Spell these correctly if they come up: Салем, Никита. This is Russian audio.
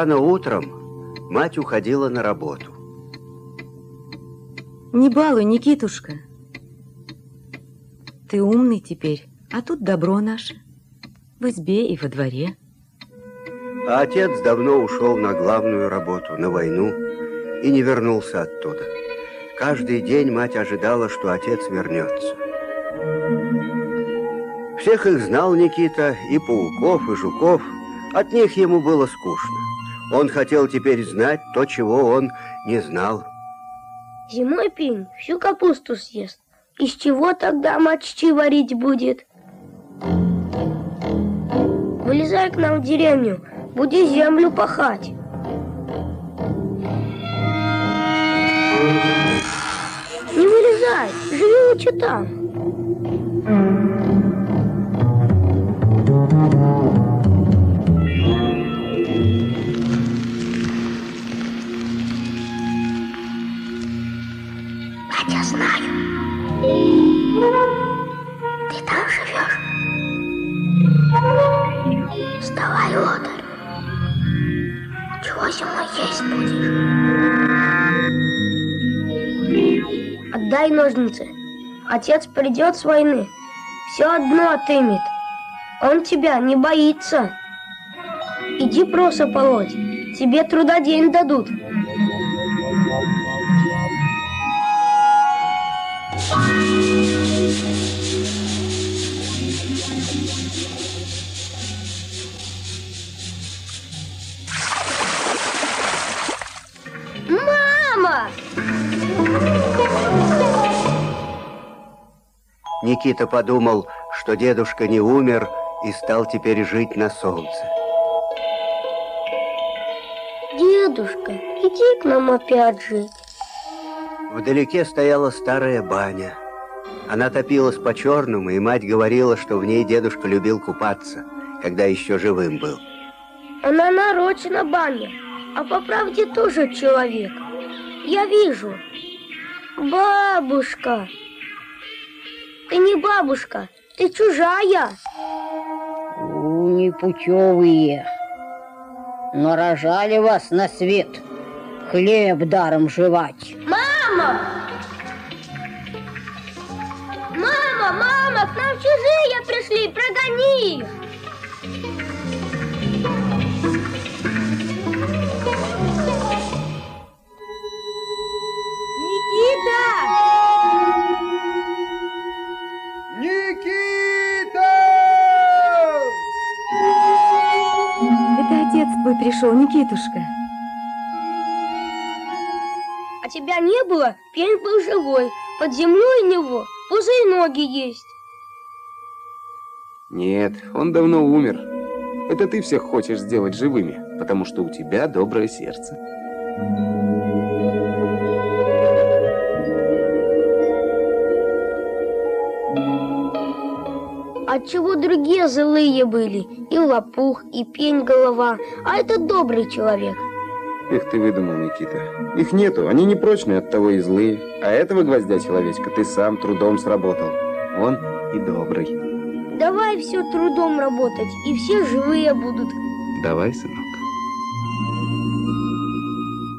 Рано утром мать уходила на работу. Не балуй, Никитушка. Ты умный теперь, а тут добро наше. В избе и во дворе. А отец давно ушел на главную работу, на войну, и не вернулся оттуда. Каждый день мать ожидала, что отец вернется. Всех их знал Никита, и пауков, и жуков. От них ему было скучно. Он хотел теперь знать то, чего он не знал. Зимой пень всю капусту съест. Из чего тогда мачты варить будет? Вылезай к нам в деревню, буди землю пахать. Не вылезай, живи лучше там. Хотя знаю, ты там живешь? Вставай, лодырь, чего зимой есть будешь? Отдай ножницы. Отец придет с войны. Все одно отымет. Он тебя не боится. Иди просто полоть. Тебе труда день дадут. Никита подумал, что дедушка не умер и стал теперь жить на солнце. Дедушка, иди к нам опять жить. Вдалеке стояла старая баня. Она топилась по-черному, и мать говорила, что в ней дедушка любил купаться, когда еще живым был. Она нарочно баня, а по правде тоже человек. Я вижу. Бабушка. Ты не бабушка, ты чужая. Непутевые, но рожали вас на свет, хлеб даром жевать. Мама! Мама, мама, к нам чужие пришли, прогони их! Пришел Никитушка. А тебя не было? Пень был живой. Под землей у него пузы и ноги есть. Нет, он давно умер. Это ты всех хочешь сделать живыми, потому что у тебя доброе сердце. Отчего другие злые были, и лопух, и пень голова, а этот добрый человек. Их ты выдумал, Никита. Их нету, они не прочные, оттого и злые. А этого гвоздя человечка ты сам трудом сработал. Он и добрый. Давай все трудом работать, и все живые будут. Давай, сынок.